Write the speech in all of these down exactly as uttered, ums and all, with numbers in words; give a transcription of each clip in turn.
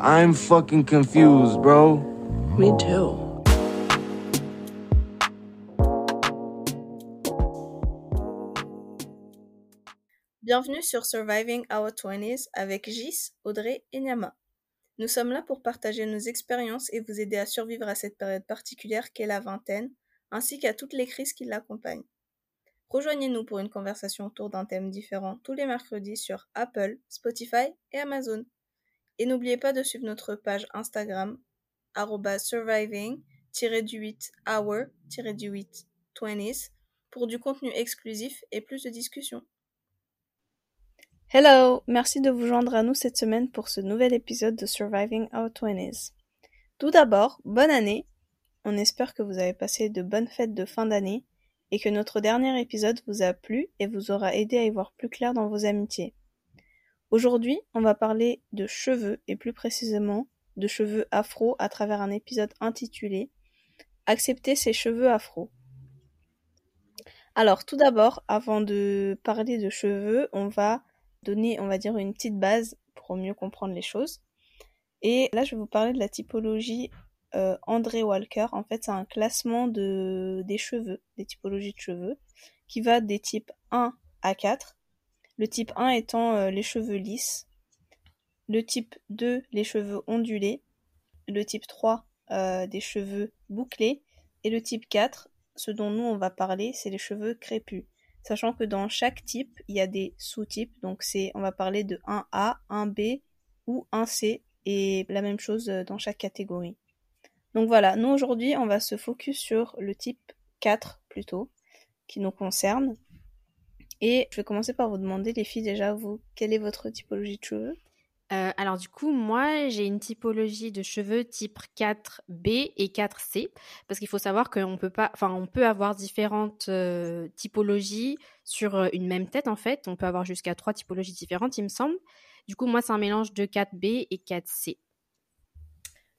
I'm fucking confused, bro. Me too. Bienvenue sur Surviving Our twenties avec Gis, Audrey et Nyama. Nous sommes là pour partager nos expériences et vous aider à survivre à cette période particulière qu'est la vingtaine, ainsi qu'à toutes les crises qui l'accompagnent. Rejoignez-nous pour une conversation autour d'un thème différent tous les mercredis sur Apple, Spotify et Amazon. Et n'oubliez pas de suivre notre page Instagram arobase surviving tiret du huit hour tiret du huit twenties pour du contenu exclusif et plus de discussions. Hello! Merci de vous joindre à nous cette semaine pour ce nouvel épisode de Surviving Our twenties. Tout d'abord, bonne année! On espère que vous avez passé de bonnes fêtes de fin d'année et que notre dernier épisode vous a plu et vous aura aidé à y voir plus clair dans vos amitiés. Aujourd'hui, on va parler de cheveux et plus précisément de cheveux afro à travers un épisode intitulé « Accepter ses cheveux afro ». Alors tout d'abord, avant de parler de cheveux, on va donner, on va dire, une petite base pour mieux comprendre les choses. Et là, je vais vous parler de la typologie euh, André Walker. En fait, c'est un classement de, des cheveux, des typologies de cheveux, qui va des types un à quatre. Le type un étant euh, les cheveux lisses. Le type deux, les cheveux ondulés. Le type trois, euh, des cheveux bouclés. Et le type quatre, ce dont nous, on va parler, c'est les cheveux crépus. Sachant que dans chaque type, il y a des sous-types, donc c'est, on va parler de un A, un B ou un C, et la même chose dans chaque catégorie. Donc voilà, nous aujourd'hui, on va se focus sur le type quatre plutôt, qui nous concerne. Et je vais commencer par vous demander, les filles, déjà, vous, quelle est votre typologie de cheveux ? euh, Alors du coup, moi, j'ai une typologie de cheveux type quatre B et quatre C, parce qu'il faut savoir qu'on peut pas, enfin, on peut avoir différentes euh, typologies sur une même tête, en fait. On peut avoir jusqu'à trois typologies différentes, il me semble. Du coup, moi, c'est un mélange de quatre B et quatre C.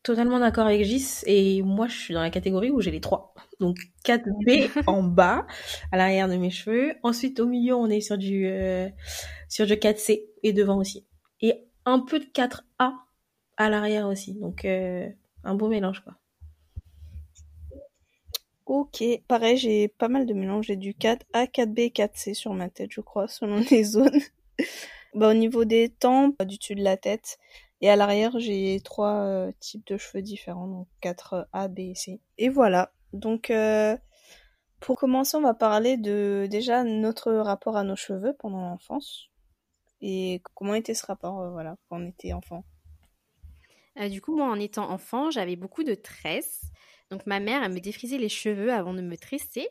Totalement d'accord avec Gis, et moi, je suis dans la catégorie où j'ai les trois. Donc, quatre B en bas, à l'arrière de mes cheveux. Ensuite, au milieu, on est sur du, euh, sur du quatre C, et devant aussi. Et un peu de quatre A à l'arrière aussi. Donc, euh, un beau mélange, quoi. Ok, pareil, j'ai pas mal de mélanges. J'ai du quatre A, quatre B, quatre C sur ma tête, je crois, selon les zones. Bah, au niveau des tempes, du dessus de la tête... Et à l'arrière, j'ai trois euh, types de cheveux différents, donc quatre A, B et C. Et voilà, donc euh, pour commencer, on va parler de déjà notre rapport à nos cheveux pendant l'enfance. Et comment était ce rapport euh, voilà, quand on était enfant. euh, Du coup, moi, en étant enfant, j'avais beaucoup de tresses. Donc ma mère, elle me défrisait les cheveux avant de me tresser.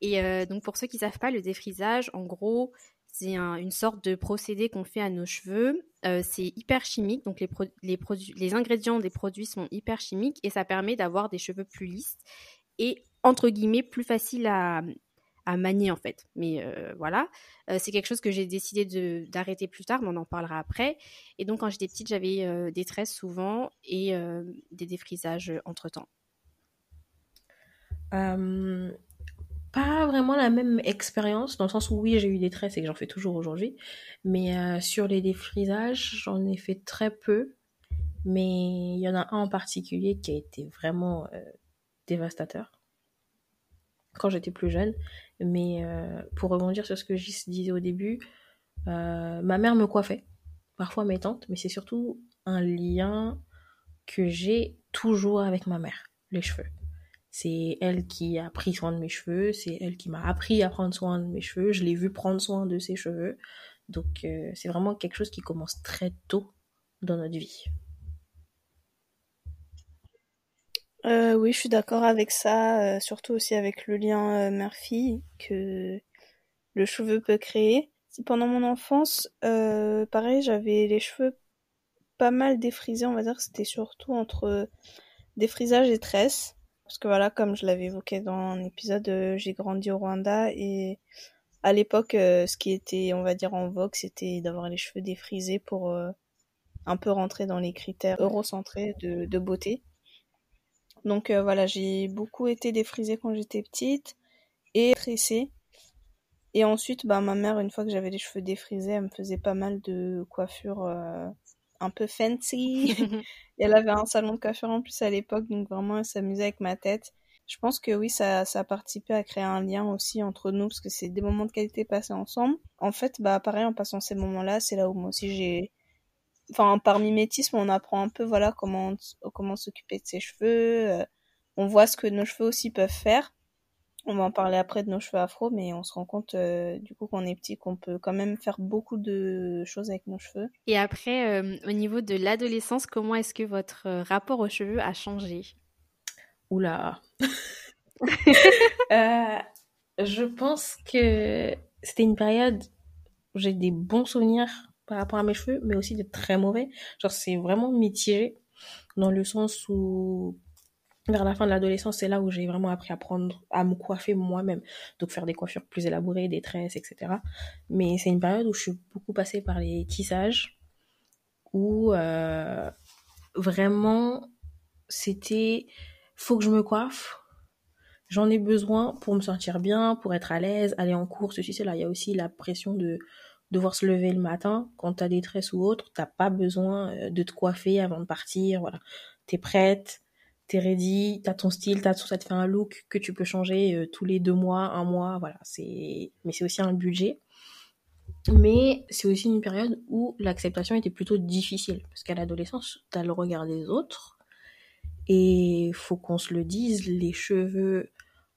Et euh, donc pour ceux qui ne savent pas, le défrisage, en gros... C'est un, une sorte de procédé qu'on fait à nos cheveux. Euh, c'est hyper chimique, donc les, pro, les, produ- les ingrédients des produits sont hyper chimiques et ça permet d'avoir des cheveux plus lisses et, entre guillemets, plus faciles à, à manier, en fait. Mais euh, voilà, euh, c'est quelque chose que j'ai décidé de, d'arrêter plus tard, mais on en parlera après. Et donc, quand j'étais petite, j'avais euh, des tresses souvent et euh, des défrisages entre-temps. Euh... Pas vraiment la même expérience, dans le sens où oui, j'ai eu des tresses et que j'en fais toujours aujourd'hui, mais euh, sur les défrisages, j'en ai fait très peu, mais il y en a un en particulier qui a été vraiment euh, dévastateur quand j'étais plus jeune. Mais euh, pour rebondir sur ce que je disais au début, euh, ma mère me coiffait, parfois mes tantes, mais c'est surtout un lien que j'ai toujours avec ma mère, les cheveux. C'est elle qui a pris soin de mes cheveux, c'est elle qui m'a appris à prendre soin de mes cheveux, je l'ai vue prendre soin de ses cheveux. Donc euh, c'est vraiment quelque chose qui commence très tôt dans notre vie. Euh, oui, je suis d'accord avec ça, euh, surtout aussi avec le lien euh, mère-fille que le cheveu peut créer. Pendant mon enfance, euh, pareil, j'avais les cheveux pas mal défrisés, on va dire que c'était surtout entre défrisage et tresse. Parce que voilà, comme je l'avais évoqué dans un épisode, euh, j'ai grandi au Rwanda et à l'époque, euh, ce qui était, on va dire, en vogue, c'était d'avoir les cheveux défrisés pour euh, un peu rentrer dans les critères eurocentrés de, de beauté. Donc euh, voilà, j'ai beaucoup été défrisée quand j'étais petite et tressée. Et ensuite, bah, ma mère, une fois que j'avais les cheveux défrisés, elle me faisait pas mal de coiffures euh, un peu fancy. Elle avait un salon de coiffure en plus à l'époque, donc vraiment elle s'amusait avec ma tête. Je pense que oui, ça, ça a participé à créer un lien aussi entre nous, parce que c'est des moments de qualité passés ensemble. En fait, bah pareil, en passant ces moments-là, c'est là où moi aussi j'ai... Enfin, par mimétisme, on apprend un peu voilà, comment, comment s'occuper de ses cheveux. Euh, on voit ce que nos cheveux aussi peuvent faire. On va en parler après de nos cheveux afro, mais on se rend compte euh, du coup qu'on est petit, qu'on peut quand même faire beaucoup de choses avec nos cheveux. Et après, euh, au niveau de l'adolescence, comment est-ce que votre rapport aux cheveux a changé ? Oula. euh, je pense que c'était une période où j'ai des bons souvenirs par rapport à mes cheveux, mais aussi de très mauvais. Genre, c'est vraiment mitigé, dans le sens où, vers la fin de l'adolescence, c'est là où j'ai vraiment appris à prendre, à me coiffer moi-même. Donc, faire des coiffures plus élaborées, des tresses, et cetera. Mais c'est une période où je suis beaucoup passée par les tissages, où euh, vraiment, c'était... Faut que je me coiffe, j'en ai besoin pour me sentir bien, pour être à l'aise, aller en cours, ceci, cela. Il y a aussi la pression de devoir se lever le matin. Quand t'as des tresses ou autre, t'as pas besoin de te coiffer avant de partir, voilà. T'es prête, t'es ready, t'as ton style, t'as, ça te fait un look que tu peux changer euh, tous les deux mois, un mois, voilà. C'est... Mais c'est aussi un budget. Mais c'est aussi une période où l'acceptation était plutôt difficile, parce qu'à l'adolescence, t'as le regard des autres. Et faut qu'on se le dise, les cheveux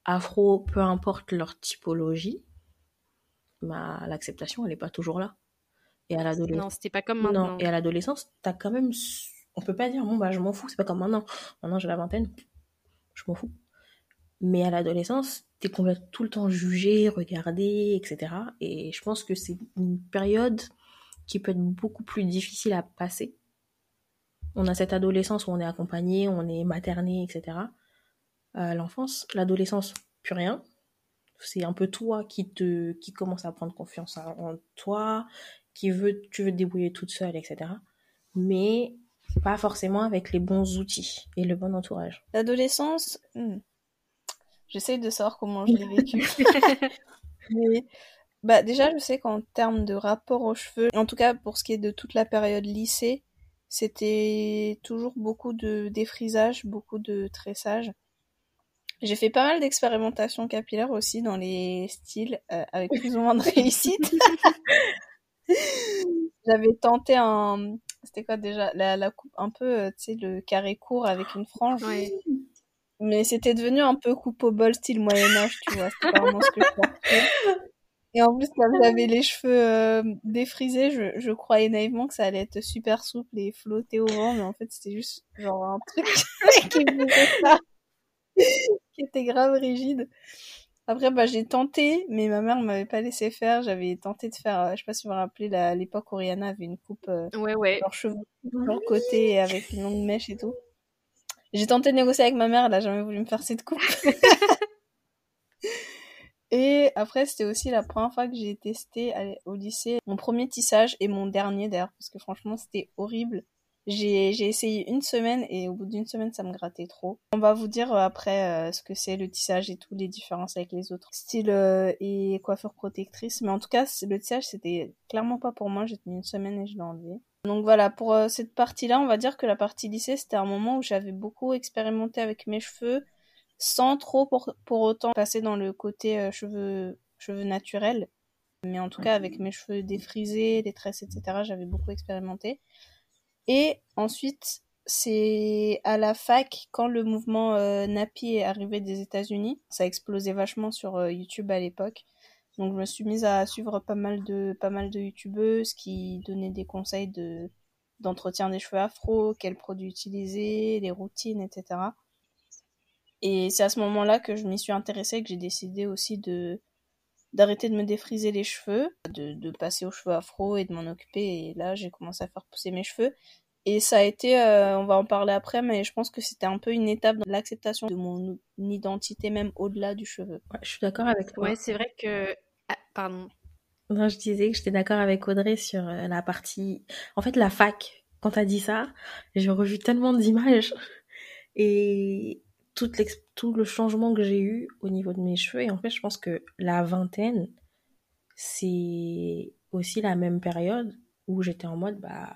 afro, peu importe leur typologie, bah, l'acceptation, elle n'est pas toujours là. Et à l'adolescence... Non, c'était pas comme maintenant. Non, et à l'adolescence, t'as quand même... On peut pas dire, bon, bah, je m'en fous, c'est pas comme maintenant. Maintenant, j'ai la vingtaine, je m'en fous. Mais à l'adolescence, t'es complètement tout le temps jugé, regardé, et cetera. Et je pense que c'est une période qui peut être beaucoup plus difficile à passer. On a cette adolescence où on est accompagné, on est materné, et cetera. Euh, l'enfance, l'adolescence, plus rien. C'est un peu toi qui te, qui commence à prendre confiance en toi, qui veut, tu veux te débrouiller toute seule, et cetera. Mais pas forcément avec les bons outils et le bon entourage. L'adolescence, hmm. j'essaye de savoir comment je l'ai vécu. Mais... bah, déjà, je sais qu'en termes de rapport aux cheveux, en tout cas pour ce qui est de toute la période lycée, c'était toujours beaucoup de défrisage, beaucoup de tressage. J'ai fait pas mal d'expérimentations capillaires aussi dans les styles, euh, avec plus ou moins de réussite. J'avais tenté un... C'était quoi déjà la, la coupe un peu, euh, tu sais, le carré court avec une frange. Ouais. Mais c'était devenu un peu coupe au bol style Moyen-Âge, tu vois. C'était pas vraiment ce que je pensais. Et en plus, comme j'avais les cheveux euh, défrisés, je, je croyais naïvement que ça allait être super souple et flotter au vent, mais en fait, c'était juste genre un truc qui me faisait ça, qui était grave rigide. Après, bah, j'ai tenté, mais ma mère ne m'avait pas laissé faire. J'avais tenté de faire, euh, je ne sais pas si vous vous rappelez, la, l'époque où Rihanna avait une coupe, euh, ouais, ouais. leurs cheveux de leur côté, avec une longue mèche et tout. J'ai tenté de négocier avec ma mère, elle n'a jamais voulu me faire cette coupe. Et après, c'était aussi la première fois que j'ai testé au lycée mon premier tissage et mon dernier d'ailleurs, parce que franchement, c'était horrible. J'ai, j'ai essayé une semaine et au bout d'une semaine, ça me grattait trop. On va vous dire après euh, ce que c'est le tissage et toutes les différences avec les autres styles euh, et coiffures protectrices. Mais en tout cas, le tissage, c'était clairement pas pour moi. J'ai tenu une semaine et je l'ai enlevé. Donc voilà, pour euh, cette partie-là, on va dire que la partie lycée, c'était un moment où j'avais beaucoup expérimenté avec mes cheveux, sans trop pour, pour autant passer dans le côté euh, cheveux, cheveux naturels. Mais en tout cas, avec mes cheveux défrisés, les tresses, et cetera, j'avais beaucoup expérimenté. Et ensuite, c'est à la fac, quand le mouvement euh, Nappy est arrivé des États-Unis. Ça explosait vachement sur euh, YouTube à l'époque. Donc je me suis mise à suivre pas mal de, pas mal de youtubeuses qui donnaient des conseils de, d'entretien des cheveux afro, quels produits utiliser, les routines, et cetera. Et c'est à ce moment-là que je m'y suis intéressée et que j'ai décidé aussi de, d'arrêter de me défriser les cheveux, de, de passer aux cheveux afro et de m'en occuper. Et là, j'ai commencé à faire pousser mes cheveux. Et ça a été, euh, on va en parler après, mais je pense que c'était un peu une étape dans l'acceptation de mon identité, même au-delà du cheveu. Ouais, je suis d'accord avec toi. Ouais, c'est vrai que... Ah, pardon. Non, je disais que j'étais d'accord avec Audrey sur la partie... En fait, la fac, quand t'as dit ça, j'ai revu tellement d'images. Et... Tout, tout le changement que j'ai eu au niveau de mes cheveux. Et en fait, je pense que la vingtaine, c'est aussi la même période où j'étais en mode, bah,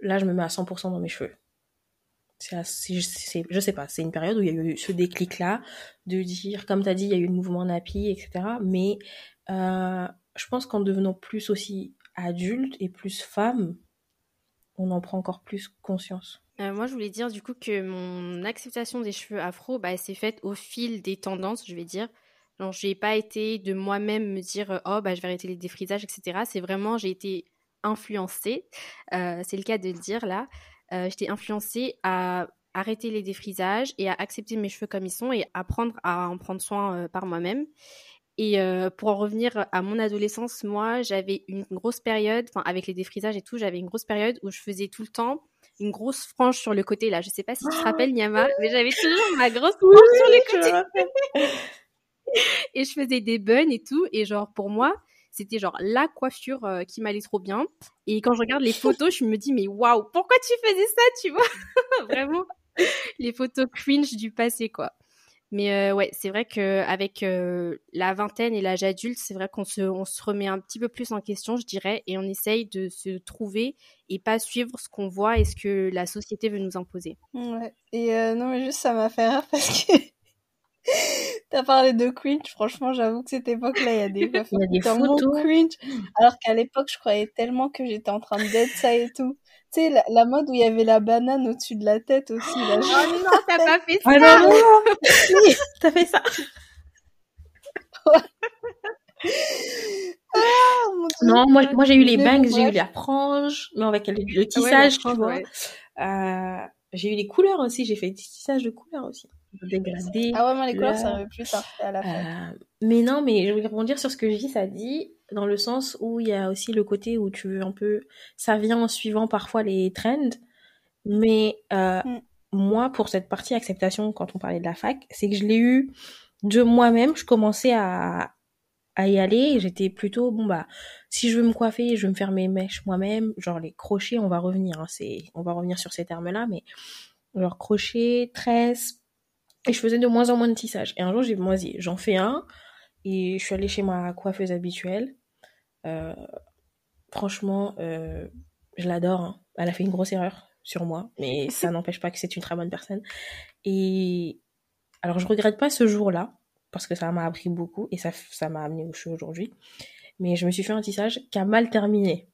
là, je me mets à cent pour cent dans mes cheveux. C'est assez, c'est, je sais pas, c'est une période où il y a eu ce déclic-là, de dire, comme t'as dit, il y a eu le mouvement Nappy, et cetera. Mais euh, je pense qu'en devenant plus aussi adulte et plus femme, on en prend encore plus conscience. Euh, moi, je voulais dire du coup que mon acceptation des cheveux afro, bah, elle s'est faite au fil des tendances, je vais dire. Genre, j'ai pas été de moi-même me dire « Oh, bah, je vais arrêter les défrisages, et cetera » C'est vraiment, j'ai été influencée, euh, c'est le cas de le dire là. Euh, j'étais influencée à arrêter les défrisages et à accepter mes cheveux comme ils sont et apprendre à en prendre soin euh, par moi-même. Et euh, pour en revenir à mon adolescence, moi, j'avais une grosse période, enfin avec les défrisages et tout, j'avais une grosse période où je faisais tout le temps une grosse frange sur le côté là. Je sais pas si tu te rappelles, Nyama, mais j'avais toujours ma grosse frange oui, sur le côté. Et je faisais des buns et tout. Et genre, pour moi, c'était genre la coiffure euh, qui m'allait trop bien. Et quand je regarde les photos, je me dis, mais waouh, pourquoi tu faisais ça, tu vois? Vraiment, les photos cringe du passé, quoi. Mais euh, ouais, c'est vrai qu'avec euh, la vingtaine et l'âge adulte, c'est vrai qu'on se, on se remet un petit peu plus en question, je dirais, et on essaye de se trouver et pas suivre ce qu'on voit et ce que la société veut nous imposer. Ouais, et euh, non, mais juste, ça m'a fait rire parce que... T'as parlé de cringe, franchement j'avoue que cette époque-là, il y a des, il y a des photos cringe, alors qu'à l'époque je croyais tellement que j'étais en train de d'être ça et tout. Tu sais, la, la mode où il y avait la banane au-dessus de la tête aussi. Là, oh non, non, t'as pas fait ça. Oh non, non, non. Oui, t'as fait ça. Ah, non, moi, moi j'ai eu les bangs, j'ai eu la frange, mais avec le, le tissage, ouais, tu vois. Ouais. Euh, j'ai eu les couleurs aussi, j'ai fait des tissages de couleurs aussi. Dégradé. Ah ouais, moi les couleurs, ça ne veut plus sortir à la fin. Euh, mais non, mais je voulais rebondir sur ce que J, ça dit, dans le sens où il y a aussi le côté où tu veux un peu... Ça vient en suivant parfois les trends, mais euh, mm. moi, pour cette partie acceptation, quand on parlait de la fac, c'est que je l'ai eu de moi-même, je commençais à, à y aller, et j'étais plutôt, bon bah, si je veux me coiffer, je veux me faire mes mèches moi-même, genre les crochets, on va revenir, hein, c'est, on va revenir sur ces termes-là, mais genre crochet, tresse. Et je faisais de moins en moins de tissage. Et un jour, j'ai moisi. J'en fais un. Et je suis allée chez ma coiffeuse habituelle. Euh, franchement, euh, je l'adore. Hein. Elle a fait une grosse erreur sur moi. Mais ça n'empêche pas que c'est une très bonne personne. Et alors, je regrette pas ce jour-là. Parce que ça m'a appris beaucoup. Et ça, ça m'a amené où je suis aujourd'hui. Mais je me suis fait un tissage qui a mal terminé.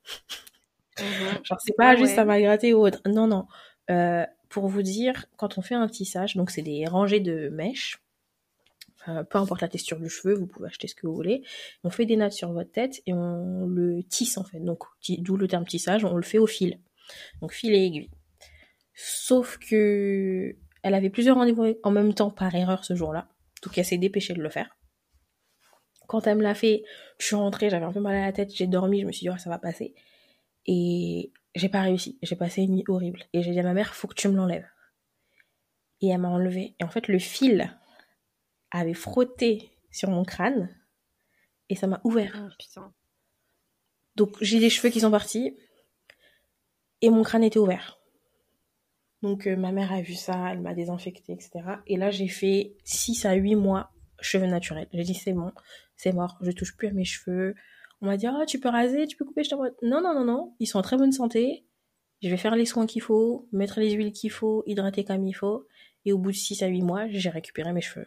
Mm-hmm. Genre, c'est pas ah, juste ouais. Ça m'a gratté ou autre. Non, non. Euh... Pour vous dire, quand on fait un tissage, donc c'est des rangées de mèches, euh, peu importe la texture du cheveu, vous pouvez acheter ce que vous voulez, on fait des nattes sur votre tête et on le tisse en fait, donc t- d'où le terme tissage, on le fait au fil, donc fil et aiguille. Sauf que elle avait plusieurs rendez-vous en même temps par erreur ce jour-là, donc elle s'est dépêchée de le faire. Quand elle me l'a fait, je suis rentrée, j'avais un peu mal à la tête, j'ai dormi, je me suis dit oh, ça va passer, et... J'ai pas réussi, j'ai passé une nuit horrible. Et j'ai dit à ma mère, faut que tu me l'enlèves. Et elle m'a enlevé. Et en fait, le fil avait frotté sur mon crâne et ça m'a ouvert. Oh, putain. Donc, j'ai des cheveux qui sont partis et mon crâne était ouvert. Donc, euh, ma mère a vu ça, elle m'a désinfectée, et cetera. Et là, j'ai fait six à huit mois cheveux naturels. J'ai dit, c'est bon, c'est mort, je touche plus à mes cheveux. On m'a dit, oh, tu peux raser, tu peux couper, je t'envoie. Non, non, non, non, ils sont en très bonne santé. Je vais faire les soins qu'il faut, mettre les huiles qu'il faut, hydrater comme il faut. Et au bout de six à huit mois, j'ai récupéré mes cheveux.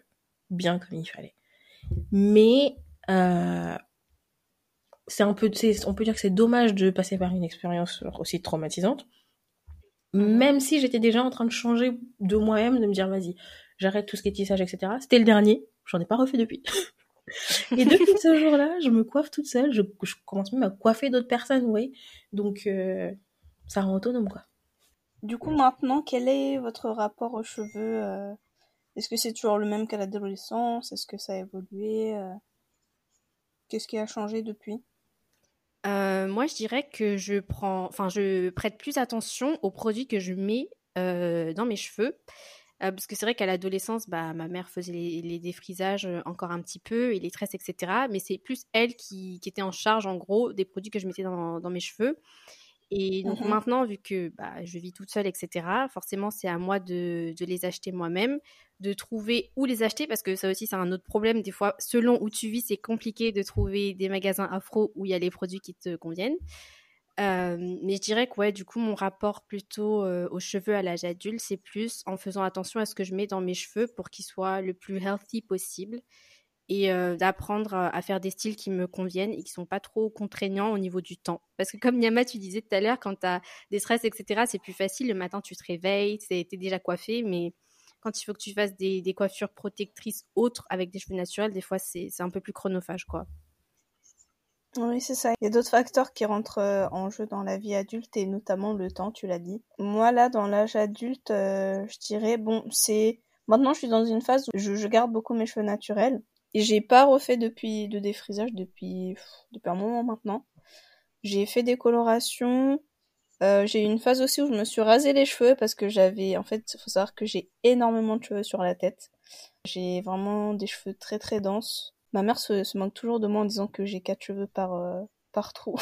Bien comme il fallait. Mais, euh, c'est un peu, c'est, on peut dire que c'est dommage de passer par une expérience aussi traumatisante. Même si j'étais déjà en train de changer de moi-même, de me dire, vas-y, j'arrête tout ce qui est tissage, et cetera. C'était le dernier, j'en ai pas refait depuis. Et depuis ce jour-là, je me coiffe toute seule, je, je commence même à coiffer d'autres personnes, oui. Donc, euh, ça rend autonome, quoi. Du coup, maintenant, quel est votre rapport aux cheveux euh, Est-ce que c'est toujours le même qu'à l'adolescence? Est-ce que ça a évolué euh... Qu'est-ce qui a changé depuis euh, Moi, je dirais que je prends, enfin, je prête plus attention aux produits que je mets euh, dans mes cheveux. Euh, parce que c'est vrai qu'à l'adolescence, bah, ma mère faisait les, les défrisages encore un petit peu et les tresses, et cetera. Mais c'est plus elle qui, qui était en charge, en gros, des produits que je mettais dans, dans mes cheveux. Et donc mmh. maintenant, vu que bah, je vis toute seule, et cetera, forcément, c'est à moi de, de les acheter moi-même, de trouver où les acheter, parce que ça aussi, c'est un autre problème. Des fois, selon où tu vis, c'est compliqué de trouver des magasins afro où il y a les produits qui te conviennent. Euh, mais je dirais que ouais, du coup, mon rapport plutôt euh, aux cheveux à l'âge adulte, c'est plus en faisant attention à ce que je mets dans mes cheveux pour qu'ils soient le plus healthy possible et euh, d'apprendre à faire des styles qui me conviennent et qui ne sont pas trop contraignants au niveau du temps. Parce que comme Nyama, tu disais tout à l'heure, quand tu as des stress, et cetera, c'est plus facile. Le matin, tu te réveilles, tu es déjà coiffée, mais quand il faut que tu fasses des, des coiffures protectrices autres avec des cheveux naturels, des fois, c'est, c'est un peu plus chronophage, quoi. Oui, c'est ça. Il y a d'autres facteurs qui rentrent euh, en jeu dans la vie adulte et notamment le temps, tu l'as dit. Moi, là, dans l'âge adulte, euh, je dirais, bon, c'est... Maintenant, je suis dans une phase où je, je garde beaucoup mes cheveux naturels et j'ai pas refait depuis de défrisage depuis, pff, depuis un moment maintenant. J'ai fait des colorations. Euh, j'ai eu une phase aussi où je me suis rasé les cheveux parce que j'avais... En fait, il faut savoir que j'ai énormément de cheveux sur la tête. J'ai vraiment des cheveux très très denses. Ma mère se, se moque toujours de moi en disant que j'ai quatre cheveux par, euh, par trou.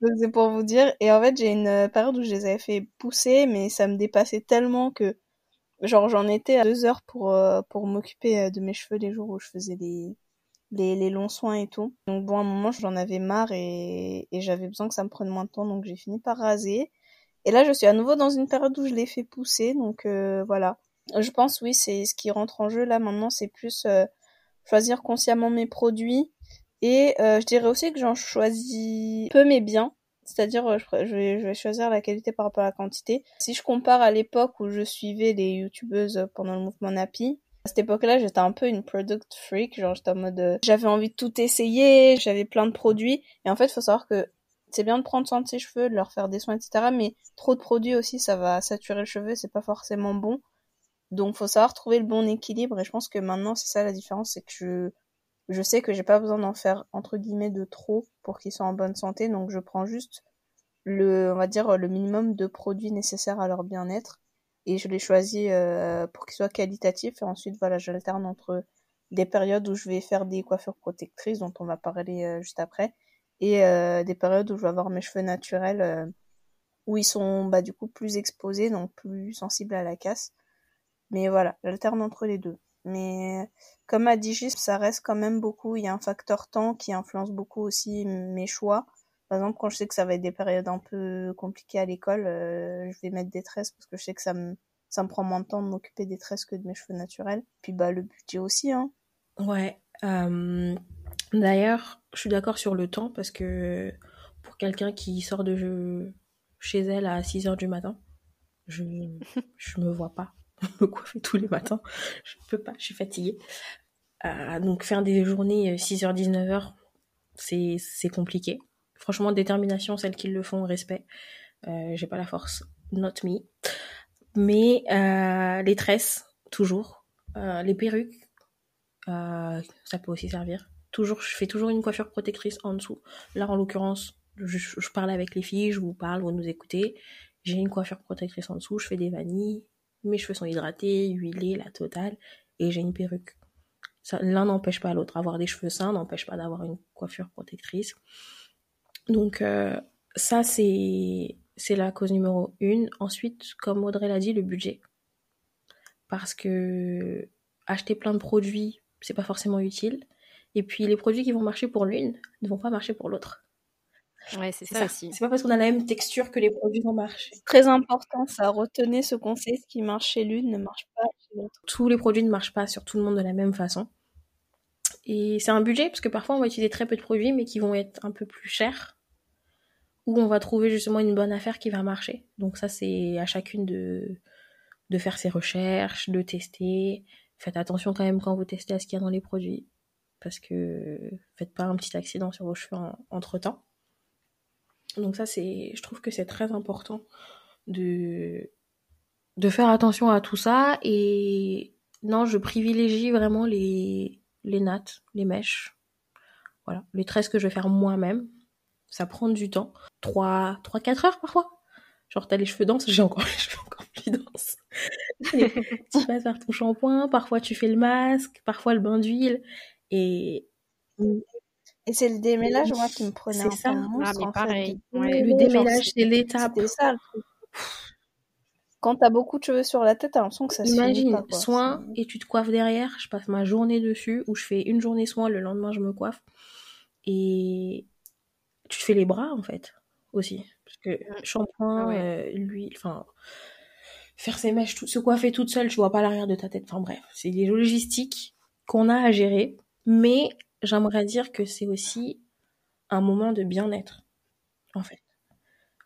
Donc c'est pour vous dire. Et en fait, j'ai une période où je les avais fait pousser, mais ça me dépassait tellement que genre j'en étais à deux heures pour, euh, pour m'occuper de mes cheveux les jours où je faisais les, les, les longs soins et tout. Donc bon, à un moment, j'en avais marre et, et j'avais besoin que ça me prenne moins de temps, donc j'ai fini par raser. Et là, je suis à nouveau dans une période où je les fais pousser, donc euh, voilà. Je pense, oui, c'est ce qui rentre en jeu là maintenant, c'est plus... Euh, choisir consciemment mes produits et euh, je dirais aussi que j'en choisis peu mais bien, c'est-à-dire je, je, vais, je vais choisir la qualité par rapport à la quantité. Si je compare à l'époque où je suivais les youtubeuses pendant le mouvement Nappy, à cette époque-là j'étais un peu une product freak, genre j'étais en mode euh, j'avais envie de tout essayer, j'avais plein de produits et en fait faut savoir que c'est bien de prendre soin de ses cheveux, de leur faire des soins, et cetera. Mais trop de produits aussi ça va saturer le cheveu, c'est pas forcément bon. Donc, faut savoir trouver le bon équilibre. Et je pense que maintenant, c'est ça la différence. C'est que je, je sais que j'ai pas besoin d'en faire, entre guillemets, de trop pour qu'ils soient en bonne santé. Donc, je prends juste le, on va dire, le minimum de produits nécessaires à leur bien-être. Et je les choisis euh, pour qu'ils soient qualitatifs. Et ensuite, voilà, j'alterne entre des périodes où je vais faire des coiffures protectrices, dont on va parler euh, juste après, et euh, des périodes où je vais avoir mes cheveux naturels, euh, où ils sont, bah, du coup, plus exposés, donc plus sensibles à la casse. Mais voilà, j'alterne entre les deux. Mais comme à Digis, ça reste quand même beaucoup. Il y a un facteur temps qui influence beaucoup aussi mes choix. Par exemple, quand je sais que ça va être des périodes un peu compliquées à l'école, euh, je vais mettre des tresses parce que je sais que ça me, ça me prend moins de temps de m'occuper des tresses que de mes cheveux naturels. Puis bah le budget aussi, hein. Ouais. Euh, d'ailleurs, je suis d'accord sur le temps parce que pour quelqu'un qui sort de jeu, chez elle à six heures du matin, je je me vois pas me coiffer tous les matins, je peux pas, je suis fatiguée. Euh, donc faire des journées six heures dix-neuf heures, c'est, c'est compliqué. Franchement, détermination, celles qui le font, respect. Euh, j'ai pas la force, not me. Mais euh, les tresses, toujours. Euh, les perruques, euh, ça peut aussi servir. Toujours, je fais toujours une coiffure protectrice en dessous. Là, en l'occurrence, je, je parle avec les filles, je vous parle, vous nous écoutez. J'ai une coiffure protectrice en dessous, je fais des vanilles. Mes cheveux sont hydratés, huilés, la totale, et j'ai une perruque. Ça, l'un n'empêche pas l'autre. Avoir des cheveux sains n'empêche pas d'avoir une coiffure protectrice. Donc euh, ça, c'est, c'est la cause numéro une. Ensuite, comme Audrey l'a dit, le budget. Parce que acheter plein de produits, c'est pas forcément utile. Et puis les produits qui vont marcher pour l'une ne vont pas marcher pour l'autre. Ouais, c'est, c'est ça, ça aussi. C'est pas parce qu'on a la même texture que les produits vont marcher. C'est très important, ça. Retenez ce conseil, ce qui marche chez l'une ne marche pas chez l'autre. Tous les produits ne marchent pas sur tout le monde de la même façon. Et c'est un budget, parce que parfois on va utiliser très peu de produits, mais qui vont être un peu plus chers, ou on va trouver justement une bonne affaire qui va marcher. Donc ça, c'est à chacune de, de faire ses recherches, de tester. Faites attention quand même quand vous testez à ce qu'il y a dans les produits, parce que faites pas un petit accident sur vos cheveux en, entre-temps. Donc ça, c'est, je trouve que c'est très important de, de faire attention à tout ça. Et non, je privilégie vraiment les, les nattes, les mèches. Voilà, les tresses que je vais faire moi-même. Ça prend du temps. trois, quatre heures parfois. Genre, t'as les cheveux denses, j'ai encore les cheveux encore plus denses. Tu vas faire ton shampoing, parfois tu fais le masque, parfois le bain d'huile. Et... Et c'est le démêlage, moi, qui me prenait c'est un ça. peu de monstre, ah, mais pareil. Fait, ouais. Le démêlage, c'est l'étape. C'était ça, le truc. Quand t'as beaucoup de cheveux sur la tête, t'as l'impression que ça se finit pas. Imagine, soin, c'est... et tu te coiffes derrière. Je passe ma journée dessus, où je fais une journée soin, le lendemain, je me coiffe. Et tu te fais les bras, en fait. aussi. Parce que shampoing, ah ouais. euh, l'huile, enfin, faire ses mèches, tout, se coiffer toute seule, je vois pas l'arrière de ta tête. Enfin bref, c'est des logistiques qu'on a à gérer. Mais j'aimerais dire que c'est aussi un moment de bien-être, en fait.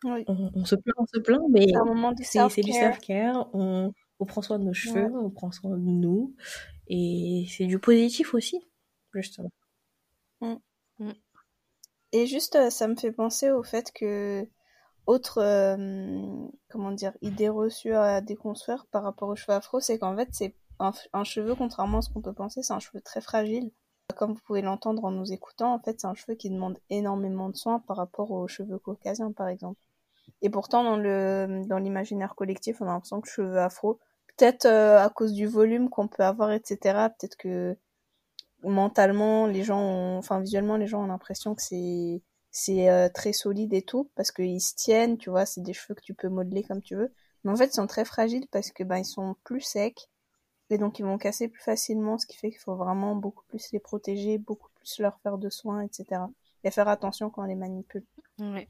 Oui. On, on se plaint, on se plaint, mais c'est, un moment de c'est, c'est du self-care. On, on prend soin de nos cheveux, ouais. on prend soin de nous. Et c'est du positif aussi, justement. Mm. Mm. Et juste, ça me fait penser au fait que, autre, euh, comment dire, idée reçue à déconstruire par rapport aux cheveux afro, c'est qu'en fait, c'est un, un cheveu, contrairement à ce qu'on peut penser, c'est un cheveu très fragile. Comme vous pouvez l'entendre en nous écoutant, en fait, c'est un cheveu qui demande énormément de soins par rapport aux cheveux caucasiens, par exemple. Et pourtant, dans le dans l'imaginaire collectif, on a l'impression que les cheveux afro, peut-être euh, à cause du volume qu'on peut avoir, et cetera, peut-être que mentalement, les gens ont... Enfin, visuellement, les gens ont l'impression que c'est, c'est euh, très solide et tout, parce qu'ils se tiennent, tu vois, c'est des cheveux que tu peux modeler comme tu veux. Mais en fait, ils sont très fragiles parce que ben ils sont plus secs, et donc ils vont casser plus facilement, ce qui fait qu'il faut vraiment beaucoup plus les protéger, beaucoup plus leur faire de soins, et cetera. Et faire attention quand on les manipule. Ouais.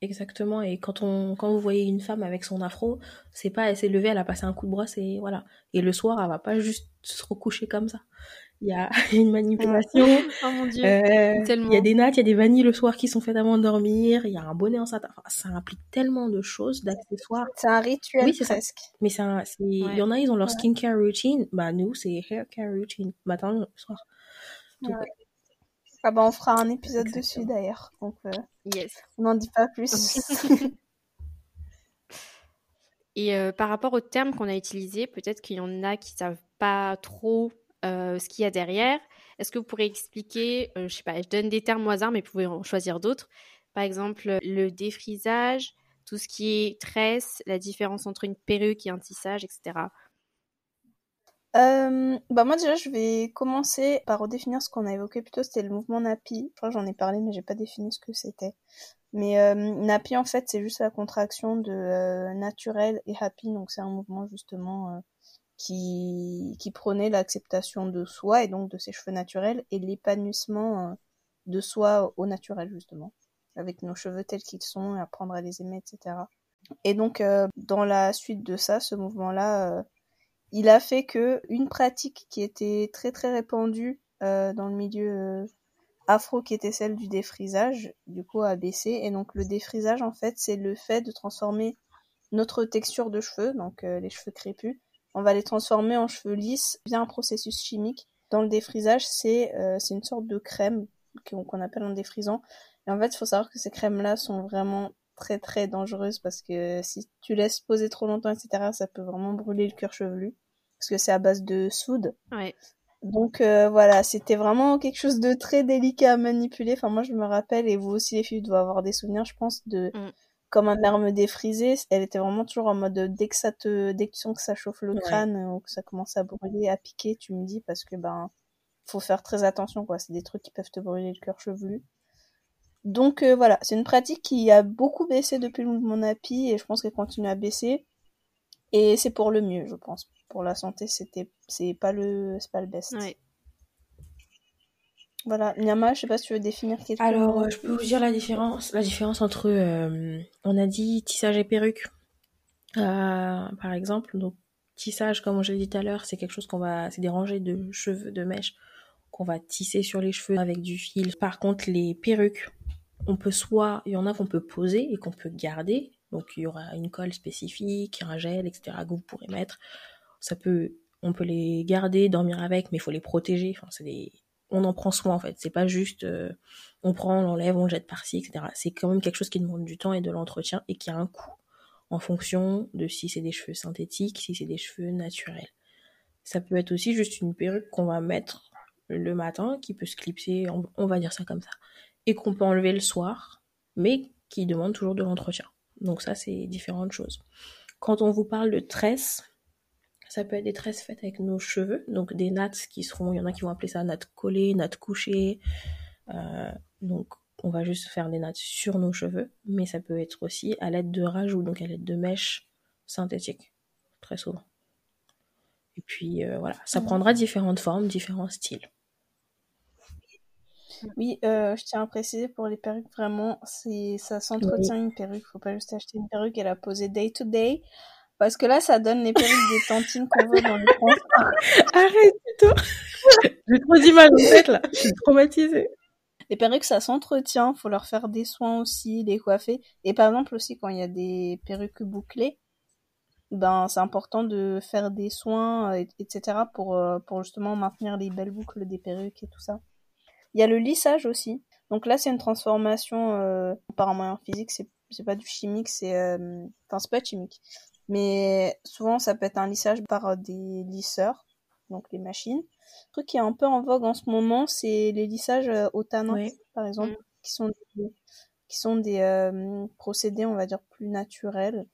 Exactement, et quand on quand vous voyez une femme avec son afro, c'est pas elle s'est levée, elle a passé un coup de brosse et voilà. Et le soir, elle va pas juste se recoucher comme ça. Il y a une manipulation. Oh mon Dieu, euh, tellement. Il y a des nattes, il y a des vanilles le soir qui sont faites avant de dormir, il y a un bonnet en satin. Enfin, ça implique tellement de choses, d'accessoires. C'est un rituel oui, c'est presque. Ça. Mais c'est un, c'est... Ouais. Il y en a, ils ont leur ouais. skincare routine. Bah nous, c'est haircare routine. Matin, soir. Donc, ouais. Ah bah on fera un épisode Exactement. dessus d'ailleurs, donc euh, yes. on n'en dit pas plus. Et euh, par rapport aux termes qu'on a utilisés, peut-être qu'il y en a qui ne savent pas trop euh, ce qu'il y a derrière. Est-ce que vous pourriez expliquer, euh, je sais pas, je donne des termes au hasard mais vous pouvez en choisir d'autres. Par exemple le défrisage, tout ce qui est tresse, la différence entre une perruque et un tissage, et cetera. Euh, bah moi déjà je vais commencer par redéfinir ce qu'on a évoqué plus tôt, c'était le mouvement Nappy. Enfin, j'en ai parlé mais j'ai pas défini ce que c'était. Mais euh, Nappy en fait c'est juste la contraction de euh, naturel et happy, donc c'est un mouvement justement euh, qui qui prônait l'acceptation de soi et donc de ses cheveux naturels et l'épanouissement euh, de soi au naturel justement, avec nos cheveux tels qu'ils sont et apprendre à les aimer, et cetera. Et donc euh, dans la suite de ça, ce mouvement là euh, il a fait que une pratique qui était très très répandue euh, dans le milieu euh, afro, qui était celle du défrisage, du coup a baissé. Et donc le défrisage en fait c'est le fait de transformer notre texture de cheveux, donc euh, les cheveux crépus, on va les transformer en cheveux lisses via un processus chimique. Dans le défrisage c'est euh, c'est une sorte de crème qu'on appelle un défrisant. Et en fait il faut savoir que ces crèmes là sont vraiment très très dangereuse parce que si tu laisses poser trop longtemps, et cetera, ça peut vraiment brûler le cuir chevelu parce que c'est à base de soude. Ouais. Donc euh, voilà, c'était vraiment quelque chose de très délicat à manipuler. Enfin moi je me rappelle, et vous aussi les filles devez avoir des souvenirs je pense de mm. quand ma mère me défrisait, elle était vraiment toujours en mode dès que ça te dès que tu sens que ça chauffe le ouais. crâne ou que ça commence à brûler, à piquer, tu me dis, parce que ben faut faire très attention quoi, c'est des trucs qui peuvent te brûler le cuir chevelu. Donc euh, voilà, c'est une pratique qui a beaucoup baissé depuis le mouvement Nappy et je pense qu'elle continue à baisser. Et c'est pour le mieux, je pense. Pour la santé, c'était c'est pas le c'est pas le best. Ouais. Voilà, Nyama, je sais pas si tu veux définir quelque chose. Alors, euh, je peux vous dire la différence, la différence entre euh, on a dit tissage et perruque. Euh, par exemple, donc tissage comme je l'ai dit tout à l'heure, c'est quelque chose qu'on va c'est des rangées de cheveux de mèches qu'on va tisser sur les cheveux avec du fil. Par contre, les perruques, on peut soit, il y en a qu'on peut poser et qu'on peut garder, donc il y aura une colle spécifique, un gel, et cetera que vous pourrez mettre. Ça peut, on peut les garder, dormir avec, mais il faut les protéger. Enfin, c'est des, on en prend soin en fait. C'est pas juste, euh, on prend, on l'enlève, on le jette par-ci, et cetera. C'est quand même quelque chose qui demande du temps et de l'entretien et qui a un coût en fonction de si c'est des cheveux synthétiques, si c'est des cheveux naturels. Ça peut être aussi juste une perruque qu'on va mettre le matin, qui peut se clipser, on, on va dire ça comme ça, et qu'on peut enlever le soir, mais qui demande toujours de l'entretien. Donc ça, c'est différentes choses. Quand on vous parle de tresses, ça peut être des tresses faites avec nos cheveux, donc des nattes qui seront, il y en a qui vont appeler ça nattes collées, nattes couchées, euh, donc on va juste faire des nattes sur nos cheveux, mais ça peut être aussi à l'aide de rajouts, donc à l'aide de mèches synthétiques, très souvent. Et puis euh, voilà, ça prendra différentes formes, différents styles. Oui, euh, je tiens à préciser pour les perruques, vraiment, c'est, ça s'entretient oui. une perruque. Faut pas juste acheter une perruque et la poser day to day. Parce que là, ça donne les perruques des tantines qu'on voit dans les transports. Arrête, toi. J'ai trop d'image en tête, là. Je suis traumatisée. Les perruques, ça s'entretient. Faut leur faire des soins aussi, les coiffer. Et par exemple, aussi, quand il y a des perruques bouclées, ben, c'est important de faire des soins, et cetera pour, pour justement maintenir les belles boucles des perruques et tout ça. Il y a le lissage aussi. Donc là, c'est une transformation euh, par un moyen physique. C'est, c'est pas du chimique, c'est... Euh, enfin, c'est pas chimique. Mais souvent, ça peut être un lissage par des lisseurs, donc les machines. Le truc qui est un peu en vogue en ce moment, c'est les lissages au tanin, oui. par exemple, mmh. qui sont des, qui sont des euh, procédés, on va dire, plus naturels.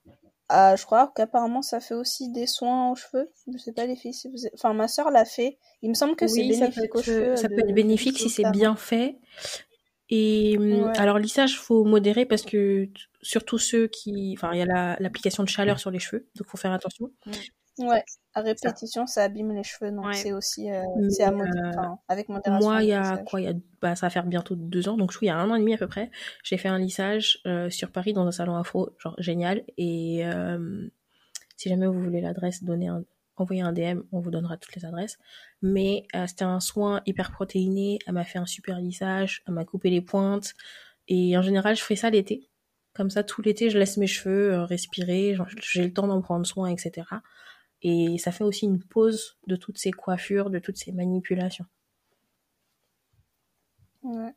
Euh, je crois qu'apparemment, ça fait aussi des soins aux cheveux. Je sais pas, les filles, si vous... Enfin, ma sœur l'a fait. Il me semble que oui, c'est bénéfique être, aux cheveux. Ça de... peut être bénéfique si c'est bien fait. Et ouais. alors, lissage, faut modérer parce que surtout ceux qui... Enfin, il y a la, l'application de chaleur sur les cheveux, donc faut faire attention. Ouais, à répétition, ça, ça abîme les cheveux, donc ouais. c'est aussi... Euh, c'est à modérer, euh, enfin, avec modération. Moi, il y a quoi y a, bah, ça va faire bientôt deux ans, donc je trouve il y a un an et demi à peu près, j'ai fait un lissage euh, sur Paris dans un salon afro, genre génial, et euh, si jamais vous voulez l'adresse, donnez un... envoyez un D M, on vous donnera toutes les adresses. Mais euh, c'était un soin hyper protéiné, elle m'a fait un super lissage, elle m'a coupé les pointes. Et en général, je fais ça l'été. Comme ça, tout l'été, je laisse mes cheveux euh, respirer, genre, j'ai le temps d'en prendre soin, et cetera. Et ça fait aussi une pause de toutes ces coiffures, de toutes ces manipulations. Ouais.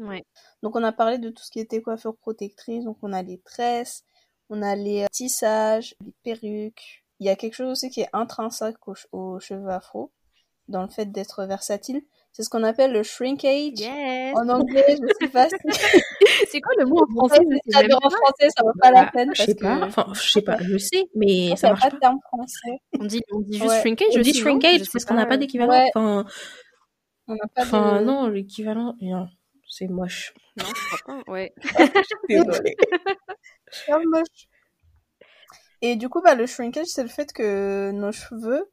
ouais. Donc on a parlé de tout ce qui était coiffure protectrice, donc on a les tresses, on a les tissages, les perruques... Il y a quelque chose aussi qui est intrinsèque aux, che- aux cheveux afro, dans le fait d'être versatile. C'est ce qu'on appelle le shrinkage. Yes. En anglais, je sais pas si... C'est quoi le mot en français? Si ça en français, ça vaut pas bah, la peine. Je sais parce pas, que... enfin, je sais pas, je sais, mais ça marche pas. Il n'y a pas de terme français. On dit, on dit juste ouais. shrinkage. On dit shrinkage parce qu'on n'a pas d'équivalent. Ouais. Enfin, on n'a pas enfin de... non, l'équivalent, non, c'est moche. Non, je crois pas, ouais. C'est moche. Et du coup, bah, le shrinkage, c'est le fait que nos cheveux...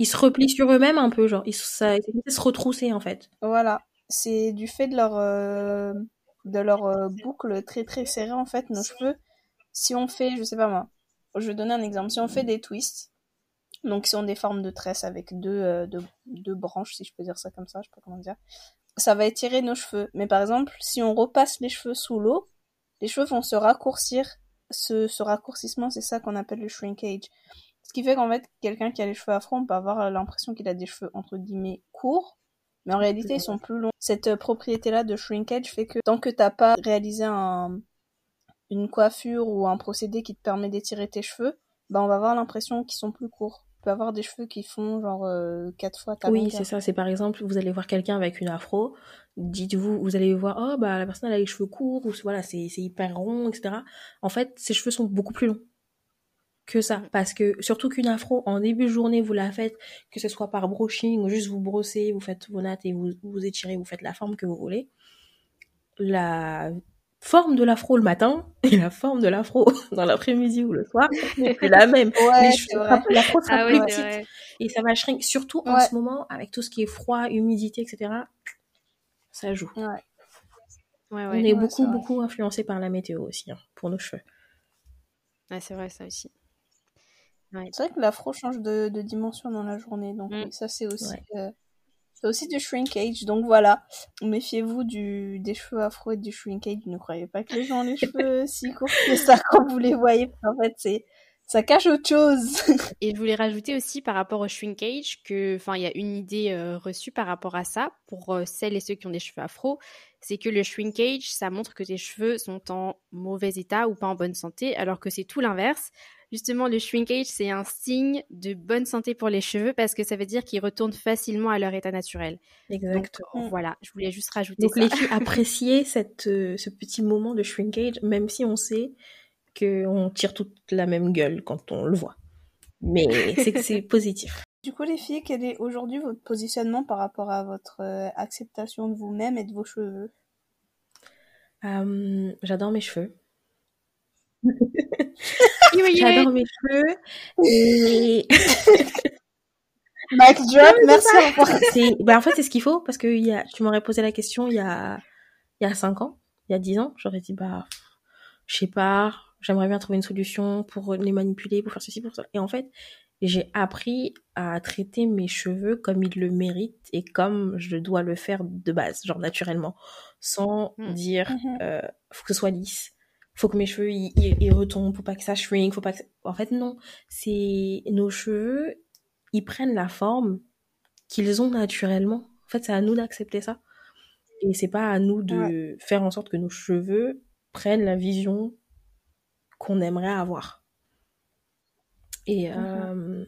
Ils se replient sur eux-mêmes un peu, genre. Ils ça, ils se retrousser, en fait. Voilà. C'est du fait de leur, euh, de leur euh, boucle très, très serrée, en fait, nos cheveux. Si on fait, je sais pas moi, je vais donner un exemple. Si on fait des twists, donc si on déforme de tresses avec deux, euh, deux, deux branches, si je peux dire ça comme ça, je sais pas comment dire, ça va étirer nos cheveux. Mais par exemple, si on repasse les cheveux sous l'eau, les cheveux vont se raccourcir. Ce, ce raccourcissement, c'est ça qu'on appelle le shrinkage. Ce qui fait qu'en fait, quelqu'un qui a les cheveux afro, on peut avoir l'impression qu'il a des cheveux, entre guillemets, courts, mais en réalité, ils sont plus longs. Cette propriété-là de shrinkage fait que tant que t'as pas réalisé un, une coiffure ou un procédé qui te permet d'étirer tes cheveux, bah on va avoir l'impression qu'ils sont plus courts. Tu peux avoir des cheveux qui font genre euh, quatre fois ta longueur. Oui, c'est ça. C'est par exemple, vous allez voir quelqu'un avec une afro, dites-vous, vous allez voir, oh bah la personne elle a les cheveux courts, ou voilà, c'est, c'est hyper rond, et cetera. En fait, ses cheveux sont beaucoup plus longs que ça. Parce que, surtout qu'une afro, en début de journée, vous la faites, que ce soit par brushing, ou juste vous brossez, vous faites vos nattes et vous vous étirez, vous faites la forme que vous voulez. La forme de l'afro le matin et la forme de l'afro dans l'après-midi ou le soir, c'est la même. Ouais, les cheveux, l'afro sera ah plus ouais, petite. Et ça va shrink. Surtout ouais. en ce moment, avec tout ce qui est froid, humidité, et cetera, ça joue. Ouais. Ouais, ouais. On est ouais, beaucoup, beaucoup influencé par la météo aussi, hein, pour nos cheveux. Ouais, c'est vrai, ça aussi. Ouais. C'est vrai que l'afro change de, de dimension dans la journée, donc mmh. ça, c'est aussi, ouais. euh, c'est aussi du shrinkage. Donc voilà, méfiez-vous du, des cheveux afro et du shrinkage. Ne croyez pas que les gens ont les cheveux si courts que ça quand vous les voyez. En fait, c'est... ça cache autre chose. Et je voulais rajouter aussi par rapport au shrinkage que, enfin, il y a une idée euh, reçue par rapport à ça pour euh, celles et ceux qui ont des cheveux afro, c'est que le shrinkage, ça montre que tes cheveux sont en mauvais état ou pas en bonne santé, alors que c'est tout l'inverse. Justement, le shrinkage, c'est un signe de bonne santé pour les cheveux parce que ça veut dire qu'ils retournent facilement à leur état naturel. Exactement. Donc, voilà, je voulais juste rajouter donc, ça. Donc les filles, appréciez cette, euh, ce petit moment de shrinkage, même si on sait qu'on tire toute la même gueule quand on le voit. Mais c'est que c'est positif. Du coup, les filles, quel est aujourd'hui votre positionnement par rapport à votre acceptation de vous-même et de vos cheveux ? euh, J'adore mes cheveux. J'adore mes cheveux. Et... Mic drop, merci. C'est, ben en fait, c'est ce qu'il faut, parce que il y a, tu m'aurais posé la question il y a, il y a cinq ans, il y a dix ans, j'aurais dit, bah, je sais pas, j'aimerais bien trouver une solution pour les manipuler, pour faire ceci, pour ça. Et en fait, j'ai appris à traiter mes cheveux comme ils le méritent et comme je dois le faire de base, genre naturellement, sans mmh. dire, euh, faut que ce soit lisse. Faut que mes cheveux, ils, ils, ils retombent, faut pas que ça shrink, faut pas que ça... En fait, non. C'est... Nos cheveux, ils prennent la forme qu'ils ont naturellement. En fait, c'est à nous d'accepter ça. Et c'est pas à nous de ouais. faire en sorte que nos cheveux prennent la vision qu'on aimerait avoir. Et, euh...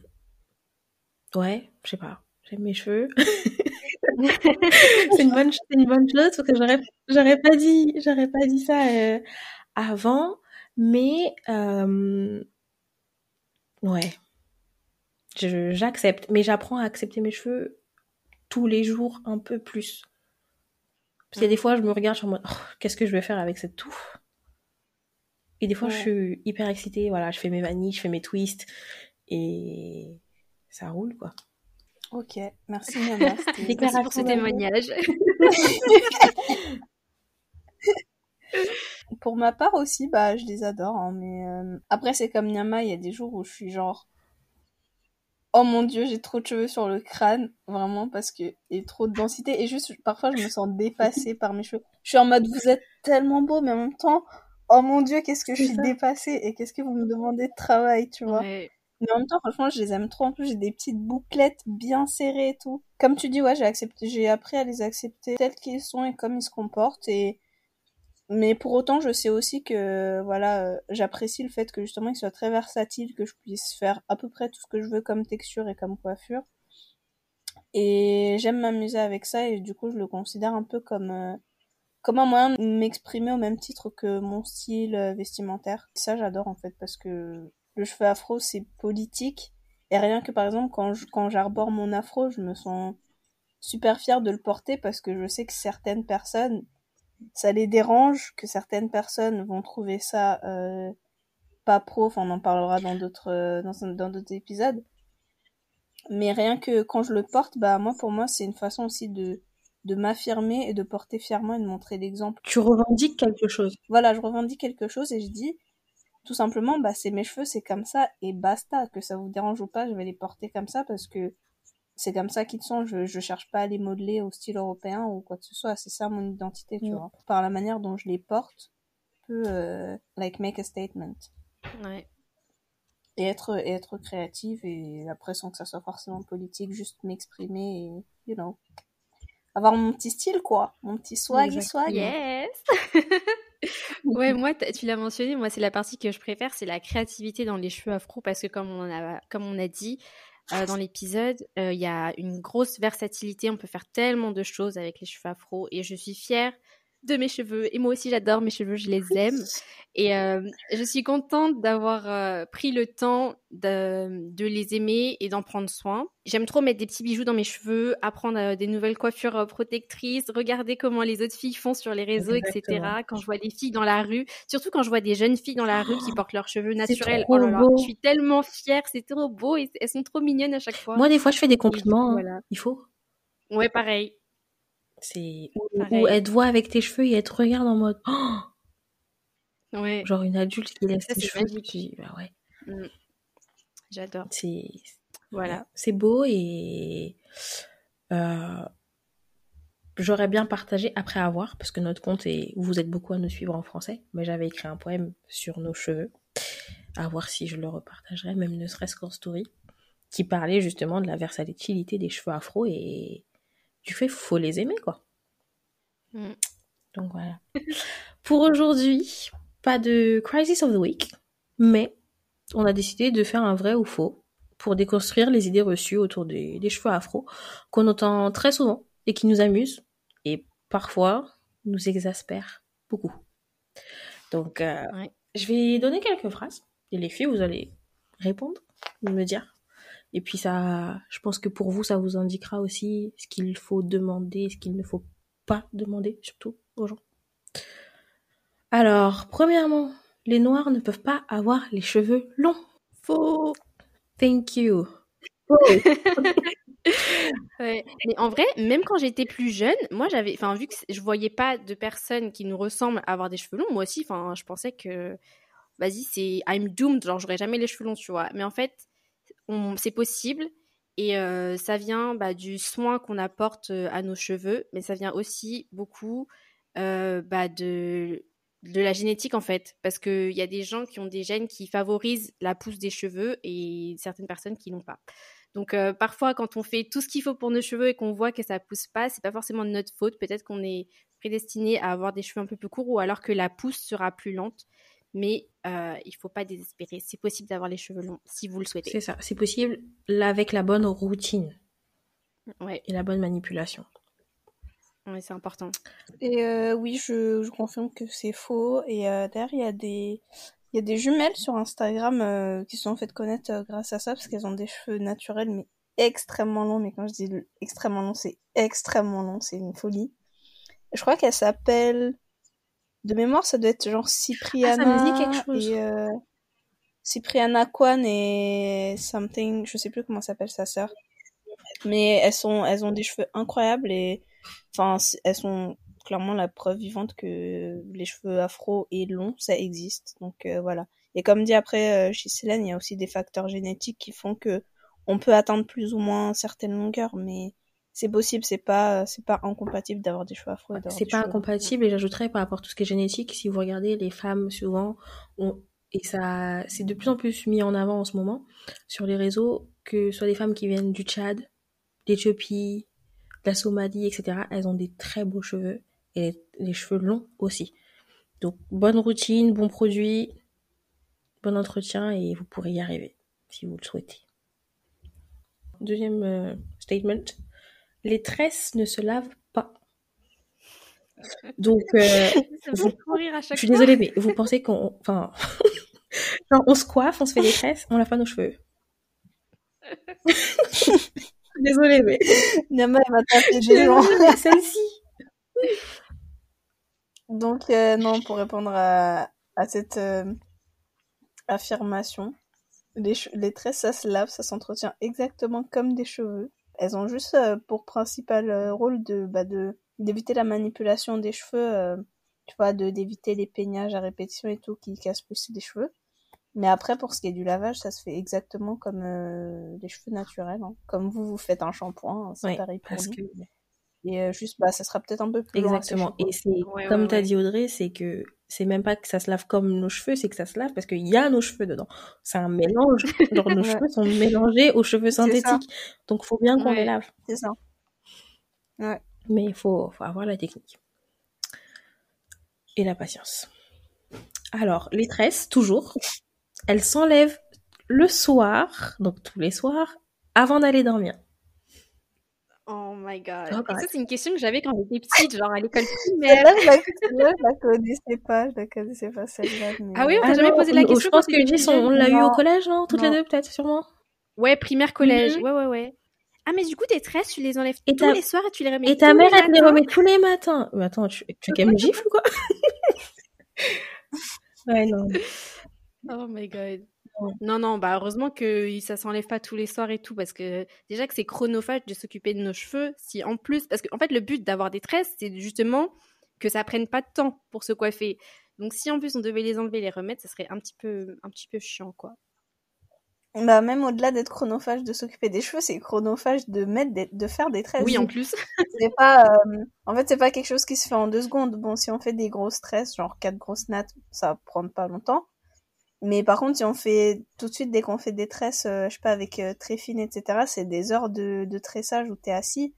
ouais, je sais pas. J'aime mes cheveux. c'est, une bonne, c'est une bonne chose, parce que j'aurais, j'aurais pas dit, j'aurais pas dit ça... Euh... avant, mais euh, ouais, je, j'accepte, mais j'apprends à accepter mes cheveux tous les jours un peu plus. Parce que des fois, je me regarde, je suis en mode, oh, qu'est-ce que je vais faire avec cette touffe ? Et des fois, ouais. je suis hyper excitée, voilà, je fais mes vanilles, je fais mes twists, et ça roule, quoi. Ok, merci, Nana. Merci pour ce témoignage. Pour ma part aussi, bah je les adore, hein, mais euh... après c'est comme Nyama, il y a des jours où je suis genre oh mon dieu, j'ai trop de cheveux sur le crâne, vraiment, parce que il y a trop de densité, et juste parfois je me sens dépassée par mes cheveux. Je suis en mode vous êtes tellement beau, mais en même temps oh mon dieu, qu'est-ce que je suis dépassée et qu'est-ce que vous me demandez de travail, tu vois. Ouais. Mais en même temps, franchement, je les aime trop. En plus, j'ai des petites bouclettes bien serrées et tout. Comme tu dis, ouais, j'ai accepté, j'ai appris à les accepter tels qu'ils sont et comme ils se comportent. Et mais pour autant, je sais aussi que voilà, euh, j'apprécie le fait que justement, il soit très versatile, que je puisse faire à peu près tout ce que je veux comme texture et comme coiffure. Et j'aime m'amuser avec ça, et du coup, je le considère un peu comme, euh, comme un moyen de m'exprimer au même titre que mon style vestimentaire. Et ça, j'adore en fait, parce que le cheveu afro, c'est politique. Et rien que par exemple, quand je, quand j'arbore mon afro, je me sens super fière de le porter, parce que je sais que certaines personnes... ça les dérange, que certaines personnes vont trouver ça euh, pas pro, enfin on en parlera dans d'autres euh, dans, dans d'autres épisodes, mais rien que quand je le porte, bah moi pour moi c'est une façon aussi de de m'affirmer et de porter fièrement et de montrer l'exemple. Tu revendiques quelque chose. Voilà, je revendique quelque chose et je dis tout simplement bah c'est mes cheveux, c'est comme ça et basta, que ça vous dérange ou pas, je vais les porter comme ça parce que c'est comme ça qu'ils sont, je, je cherche pas à les modeler au style européen ou quoi que ce soit, c'est ça mon identité, tu mmh. vois. Par la manière dont je les porte, je peux, euh, like, make a statement. Ouais. Et être, et être créative, et après, sans que ça soit forcément politique, juste m'exprimer et, you know, avoir mon petit style, quoi. Mon petit swag, exact. swag. Yes! Ouais, moi, tu l'as mentionné, moi, c'est la partie que je préfère, c'est la créativité dans les cheveux afro, parce que comme on a, comme on a dit... Euh, dans l'épisode, il euh, y a une grosse versatilité, on peut faire tellement de choses avec les cheveux afro et je suis fière de mes cheveux et moi aussi j'adore mes cheveux, je les aime et euh, je suis contente d'avoir euh, pris le temps de, de les aimer et d'en prendre soin. J'aime trop mettre des petits bijoux dans mes cheveux, apprendre euh, des nouvelles coiffures euh, protectrices, regarder comment les autres filles font sur les réseaux, Exactement. et cetera. Quand je vois les filles dans la rue, surtout quand je vois des jeunes filles dans la rue qui portent leurs cheveux naturels, oh là là, je suis tellement fière, c'est trop beau, et elles sont trop mignonnes à chaque fois. Moi des fois je fais des compliments, voilà. hein. Il faut. Ouais, pareil. C'est où elle te voit avec tes cheveux et elle te regarde en mode oh ouais. genre une adulte qui laisse ses cheveux et puis bah ouais mm. j'adore, c'est voilà, c'est beau et euh... j'aurais bien partagé après avoir, parce que notre compte est, vous êtes beaucoup à nous suivre en français, mais j'avais écrit un poème sur nos cheveux, à voir si je le repartagerais, même ne serait-ce qu'en story, qui parlait justement de la versatilité des cheveux afro et tu fais, faut les aimer, quoi. Mm. Donc voilà. Pour aujourd'hui, pas de Crisis of the Week, mais on a décidé de faire un vrai ou faux pour déconstruire les idées reçues autour des, des cheveux afro qu'on entend très souvent et qui nous amusent et parfois nous exaspèrent beaucoup. Donc euh, ouais. je vais donner quelques phrases et les filles, vous allez répondre, me dire. Et puis ça, je pense que pour vous, ça vous indiquera aussi ce qu'il faut demander, ce qu'il ne faut pas demander, surtout aux gens. Alors, premièrement, les noirs ne peuvent pas avoir les cheveux longs. Faux. Thank you. Faux. Ouais. Mais en vrai, même quand j'étais plus jeune, moi j'avais, enfin vu que je voyais pas de personnes qui nous ressemblent à avoir des cheveux longs, moi aussi, enfin je pensais que vas-y c'est I'm doomed, genre j'aurais jamais les cheveux longs, tu vois. Mais en fait, on... c'est possible et euh, ça vient bah, du soin qu'on apporte à nos cheveux, mais ça vient aussi beaucoup euh, bah, de de la génétique en fait, parce que il y a des gens qui ont des gènes qui favorisent la pousse des cheveux et certaines personnes qui n'ont pas. Donc euh, parfois quand on fait tout ce qu'il faut pour nos cheveux et qu'on voit que ça pousse pas, c'est pas forcément de notre faute, peut-être qu'on est prédestiné à avoir des cheveux un peu plus courts ou alors que la pousse sera plus lente, mais euh, il faut pas désespérer, c'est possible d'avoir les cheveux longs si vous le souhaitez. C'est ça, c'est possible là, avec la bonne routine ouais. et la bonne manipulation. Oui, c'est important. Et euh, oui, je, je confirme que c'est faux. Et euh, d'ailleurs, il y a des, il y a des jumelles sur Instagram euh, qui se sont faites connaître euh, grâce à ça, parce qu'elles ont des cheveux naturels, mais extrêmement longs. Mais quand je dis extrêmement long, c'est extrêmement long, c'est une folie. Je crois qu'elle s'appelle... De mémoire, ça doit être genre Cypriana... Ah, ça me dit quelque chose. Et, euh, Cypriana Quann et something... Je sais plus comment s'appelle sa sœur. Mais elles, sont, elles ont des cheveux incroyables et... Enfin, elles sont clairement la preuve vivante que les cheveux afro et longs, ça existe. Donc euh, voilà. Et comme dit après euh, chez Célène, il y a aussi des facteurs génétiques qui font que on peut atteindre plus ou moins certaines longueurs, mais c'est possible, c'est pas, c'est pas incompatible d'avoir des cheveux afro. Et d'avoir c'est des pas cheveux incompatible. Longs. Et j'ajouterais par rapport à tout ce qui est génétique, si vous regardez, les femmes souvent ont, et ça, c'est de plus en plus mis en avant en ce moment sur les réseaux, que ce soit des femmes qui viennent du Tchad, d'Éthiopie, la Somalie, et cetera, elles ont des très beaux cheveux et les cheveux longs aussi. Donc, bonne routine, bon produit, bon entretien et vous pourrez y arriver si vous le souhaitez. Deuxième euh, statement, les tresses ne se lavent pas. Donc, euh, vous, je suis désolée, mais vous pensez qu'on... Enfin, on, on se coiffe, on se fait des tresses, on ne lave pas nos cheveux. Désolée, mais... Nama, elle va taper des gens. Celle-ci. Donc, euh, non, pour répondre à, à cette euh, affirmation, les, che- les tresses, ça se lave, ça s'entretient exactement comme des cheveux. Elles ont juste euh, pour principal euh, rôle de, bah, de, d'éviter la manipulation des cheveux, euh, tu vois, de, d'éviter les peignages à répétition et tout qui cassent plus les cheveux. Mais après, pour ce qui est du lavage, ça se fait exactement comme euh, les cheveux naturels. Hein. Comme vous, vous faites un shampoing, hein, c'est oui, pareil pour nous. Que... Et euh, juste, bah, ça sera peut-être un peu plus exactement. Loin. Exactement. Et c'est, ouais, comme ouais, t'as ouais. dit Audrey, c'est que c'est même pas que ça se lave comme nos cheveux, c'est que ça se lave parce qu'il y a nos cheveux dedans. C'est un mélange. Genre, nos ouais. cheveux sont mélangés aux cheveux synthétiques. Donc, il faut bien qu'on ouais. les lave. C'est ça. Ouais. Mais il faut, faut avoir la technique. Et la patience. Alors, les tresses, toujours. Elle s'enlève le soir, donc tous les soirs, avant d'aller dormir. Oh my god. Oh, et ça, c'est une question que j'avais quand j'étais petite, genre à l'école primaire. Là, je la, la connaissais pas, je la connaissais pas celle-là. Mais... Ah oui, on t'a ah jamais non, posé la question. Je pense que, que j'ai son, on l'a non. eu au collège, non toutes non. les deux, peut-être, sûrement. Ouais, primaire, collège, mm-hmm. ouais, ouais, ouais. Ah, mais du coup, tes tresses, tu les enlèves et tous ta... les soirs et tu les remets et tous les matins. Et ta mère, elle te les remet tous les matins. Mais attends, tu, tu as quand même gifle ou quoi? Ouais, non. Oh my god. Non, non, bah heureusement que ça s'enlève pas tous les soirs et tout, parce que déjà que c'est chronophage de s'occuper de nos cheveux, si en plus... Parce qu'en fait, le but d'avoir des tresses, c'est justement que ça prenne pas de temps pour se coiffer. Donc si en plus on devait les enlever, les remettre, ça serait un petit peu, un petit peu chiant, quoi. Bah même au-delà d'être chronophage de s'occuper des cheveux, c'est chronophage de mettre des... de faire des tresses. Oui, en plus. C'est pas... Euh... En fait, c'est pas quelque chose qui se fait en deux secondes. Bon, si on fait des grosses tresses, genre quatre grosses nattes, ça va prendre pas longtemps. Mais par contre, si on fait tout de suite, dès qu'on fait des tresses, euh, je sais pas, avec euh, très fines, et cetera, c'est des heures de, de tressage où t'es assis.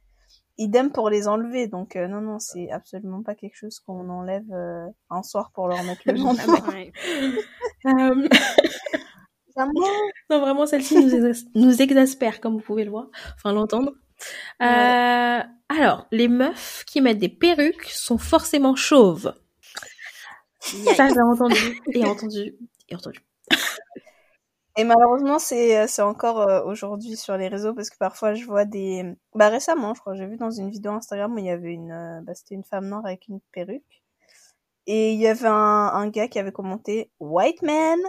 Idem pour les enlever. Donc euh, non, non, c'est absolument pas quelque chose qu'on enlève euh, un soir pour leur mettre le lendemain. Non, vraiment, celle-ci nous, exas- nous exaspère, comme vous pouvez le voir, enfin l'entendre. Euh, ouais. Alors, les meufs qui mettent des perruques sont forcément chauves. Yeah. Ça, j'ai entendu et entendu. Et, et malheureusement c'est, c'est encore euh, aujourd'hui sur les réseaux, parce que parfois je vois des... Bah récemment je crois, j'ai vu dans une vidéo Instagram où il y avait une... Euh, bah c'était une femme noire avec une perruque. Et il y avait un, un gars qui avait commenté « White man ».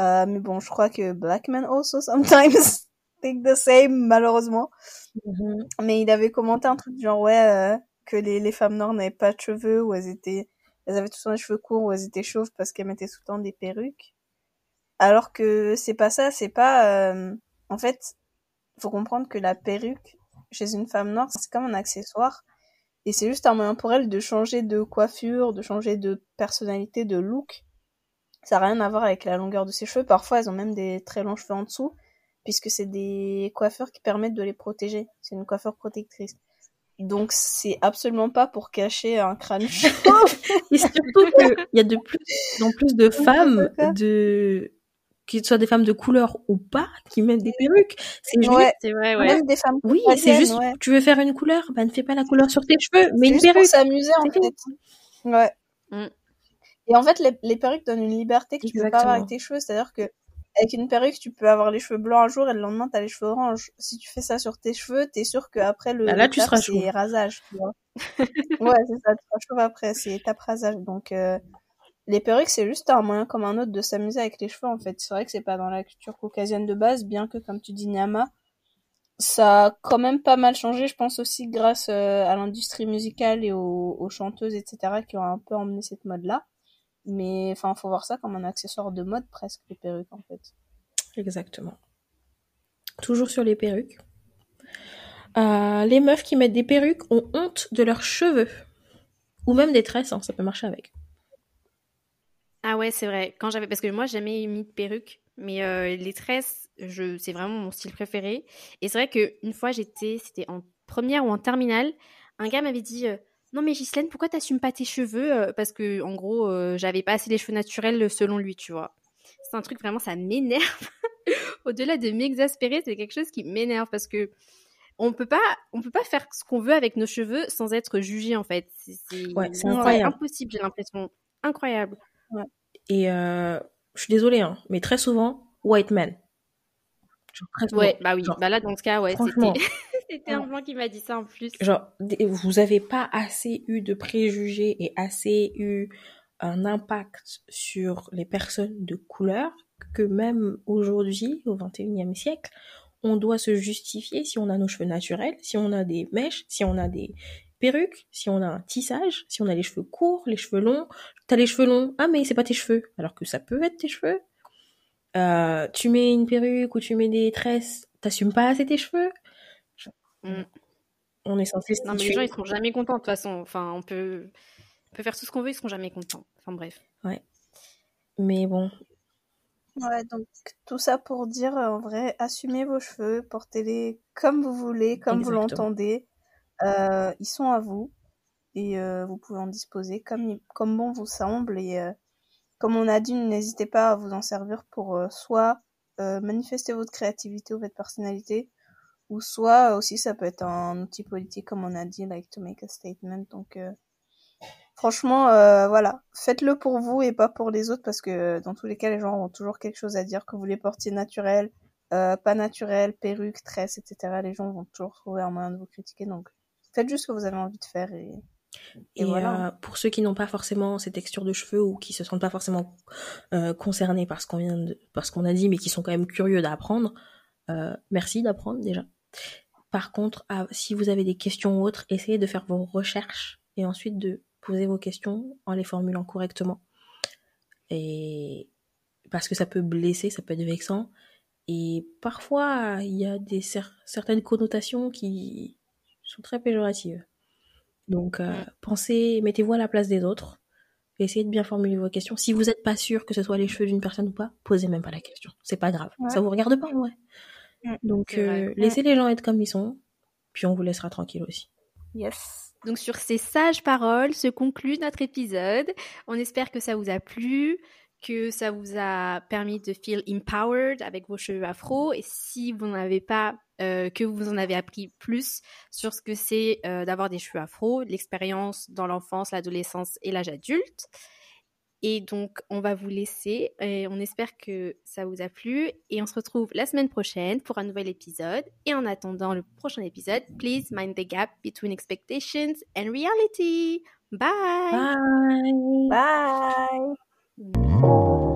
Euh, mais bon, je crois que « Black man also sometimes ». think the same, malheureusement. Mm-hmm. Mais il avait commenté un truc genre, ouais, euh, que les, les femmes noires n'avaient pas de cheveux, ou elles étaient, elles avaient tout le temps des cheveux courts, ou elles étaient chauves parce qu'elles mettaient tout le temps des perruques. Alors que c'est pas ça, c'est pas, euh, en fait, faut comprendre que la perruque, chez une femme noire, c'est comme un accessoire. Et c'est juste un moyen pour elle de changer de coiffure, de changer de personnalité, de look. Ça n'a rien à voir avec la longueur de ses cheveux. Parfois, elles ont même des très longs cheveux en dessous, puisque c'est des coiffures qui permettent de les protéger. C'est une coiffure protectrice. Donc, c'est absolument pas pour cacher un crâne chauve. Et surtout qu'il y a de plus en plus de femmes, de... qu'ils soient des femmes de couleur ou pas, qui mettent des perruques. C'est juste, ouais, c'est vrai, ouais. Même des femmes. Oui, c'est juste, ouais. Tu veux faire une couleur, bah ne fais pas la couleur sur tes cheveux, mais une perruque. C'est juste pour s'amuser, en fait. Ouais. Mm. Et en fait, les, les perruques donnent une liberté que Exactement. Tu peux pas avoir avec tes cheveux. C'est-à-dire que avec une perruque, tu peux avoir les cheveux blancs un jour et le lendemain, t'as les cheveux orange. Si tu fais ça sur tes cheveux, t'es sûr qu'après le, bah là, le tu tap, seras c'est rasage. Tu vois. Ouais, c'est ça, tu seras chauve après, c'est étape rasage. Donc, euh, les perruques, c'est juste un moyen comme un autre de s'amuser avec les cheveux, en fait. C'est vrai que c'est pas dans la culture caucasienne de base, bien que, comme tu dis, Nyama, ça a quand même pas mal changé, je pense aussi grâce euh, à l'industrie musicale et aux, aux chanteuses, et cetera, qui ont un peu emmené cette mode-là. Mais enfin, faut voir ça comme un accessoire de mode presque, les perruques, en fait. Exactement. Toujours sur les perruques. Euh, les meufs qui mettent des perruques ont honte de leurs cheveux. Ou même des tresses, hein, ça peut marcher avec. Ah ouais, c'est vrai. Quand j'avais... Parce que moi, j'ai jamais mis de perruque. Mais euh, les tresses, je... c'est vraiment mon style préféré. Et c'est vrai qu'une fois, j'étais... C'était en première ou en terminale. Un gars m'avait dit... Euh... Non mais Ghislaine, pourquoi t'assumes pas tes cheveux ? Parce que en gros, euh, j'avais pas assez les cheveux naturels selon lui, tu vois. C'est un truc vraiment, ça m'énerve. Au-delà de m'exaspérer, c'est quelque chose qui m'énerve parce que on peut pas, on peut pas faire ce qu'on veut avec nos cheveux sans être jugé, en fait. C'est, c'est, ouais, c'est incroyable. Impossible, j'ai l'impression. Incroyable. Ouais. Et euh, je suis désolée, hein, mais très souvent, white man. Genre, très souvent, ouais, bah oui. Genre, bah là, dans ce cas, ouais, franchement. C'était... C'était un blanc qui m'a dit ça en plus. Genre, vous avez pas assez eu de préjugés et assez eu un impact sur les personnes de couleur que même aujourd'hui, au vingt et unième siècle, on doit se justifier si on a nos cheveux naturels, si on a des mèches, si on a des perruques, si on a un tissage, si on a les cheveux courts, les cheveux longs. T'as les cheveux longs, ah mais c'est pas tes cheveux, alors que ça peut être tes cheveux. Euh, tu mets une perruque ou tu mets des tresses, t'assumes pas assez tes cheveux. Mmh. On est censé non, mais les gens ils seront jamais contents de toute façon, enfin on peut on peut faire tout ce qu'on veut, ils seront jamais contents, enfin bref, ouais, mais bon, ouais, donc tout ça pour dire, en vrai, assumez vos cheveux, portez-les comme vous voulez, comme Exactement. Vous l'entendez, euh, ils sont à vous et euh, vous pouvez en disposer comme comme bon vous semble, et euh, comme on a dit, n'hésitez pas à vous en servir pour euh, soit euh, manifester votre créativité ou votre personnalité. Ou soit aussi, ça peut être un outil politique, comme on a dit, like to make a statement. Donc, euh, franchement, euh, voilà, faites-le pour vous et pas pour les autres, parce que euh, dans tous les cas, les gens ont toujours quelque chose à dire, que vous les portiez naturel, euh, pas naturel, perruque, tresse, et cetera. Les gens vont toujours trouver un moyen de vous critiquer. Donc, faites juste ce que vous avez envie de faire. Et, et, et voilà. Euh, pour ceux qui n'ont pas forcément ces textures de cheveux ou qui se sentent pas forcément euh, concernés par ce qu'on vient de, par ce qu'on a dit, mais qui sont quand même curieux d'apprendre, euh, merci d'apprendre déjà. Par contre, ah, si vous avez des questions ou autres, essayez de faire vos recherches et ensuite de poser vos questions en les formulant correctement. Et parce que ça peut blesser, ça peut être vexant. Et parfois, il y a des cer- certaines connotations qui sont très péjoratives. Donc, euh, pensez, mettez-vous à la place des autres. Essayez de bien formuler vos questions. Si vous n'êtes pas sûr que ce soit les cheveux d'une personne ou pas, posez même pas la question. C'est pas grave. Ouais. Ça vous regarde pas, en vrai. Donc, euh, laissez les gens être comme ils sont, puis on vous laissera tranquille aussi. Yes. Donc, sur ces sages paroles se conclut notre épisode. On espère que ça vous a plu, que ça vous a permis de feel empowered avec vos cheveux afro. Et si vous n'en avez pas, euh, que vous en avez appris plus sur ce que c'est euh, d'avoir des cheveux afro, l'expérience dans l'enfance, l'adolescence et l'âge adulte. Et donc, on va vous laisser. Et on espère que ça vous a plu. Et on se retrouve la semaine prochaine pour un nouvel épisode. Et en attendant le prochain épisode, please mind the gap between expectations and reality. Bye! Bye! Bye! Bye.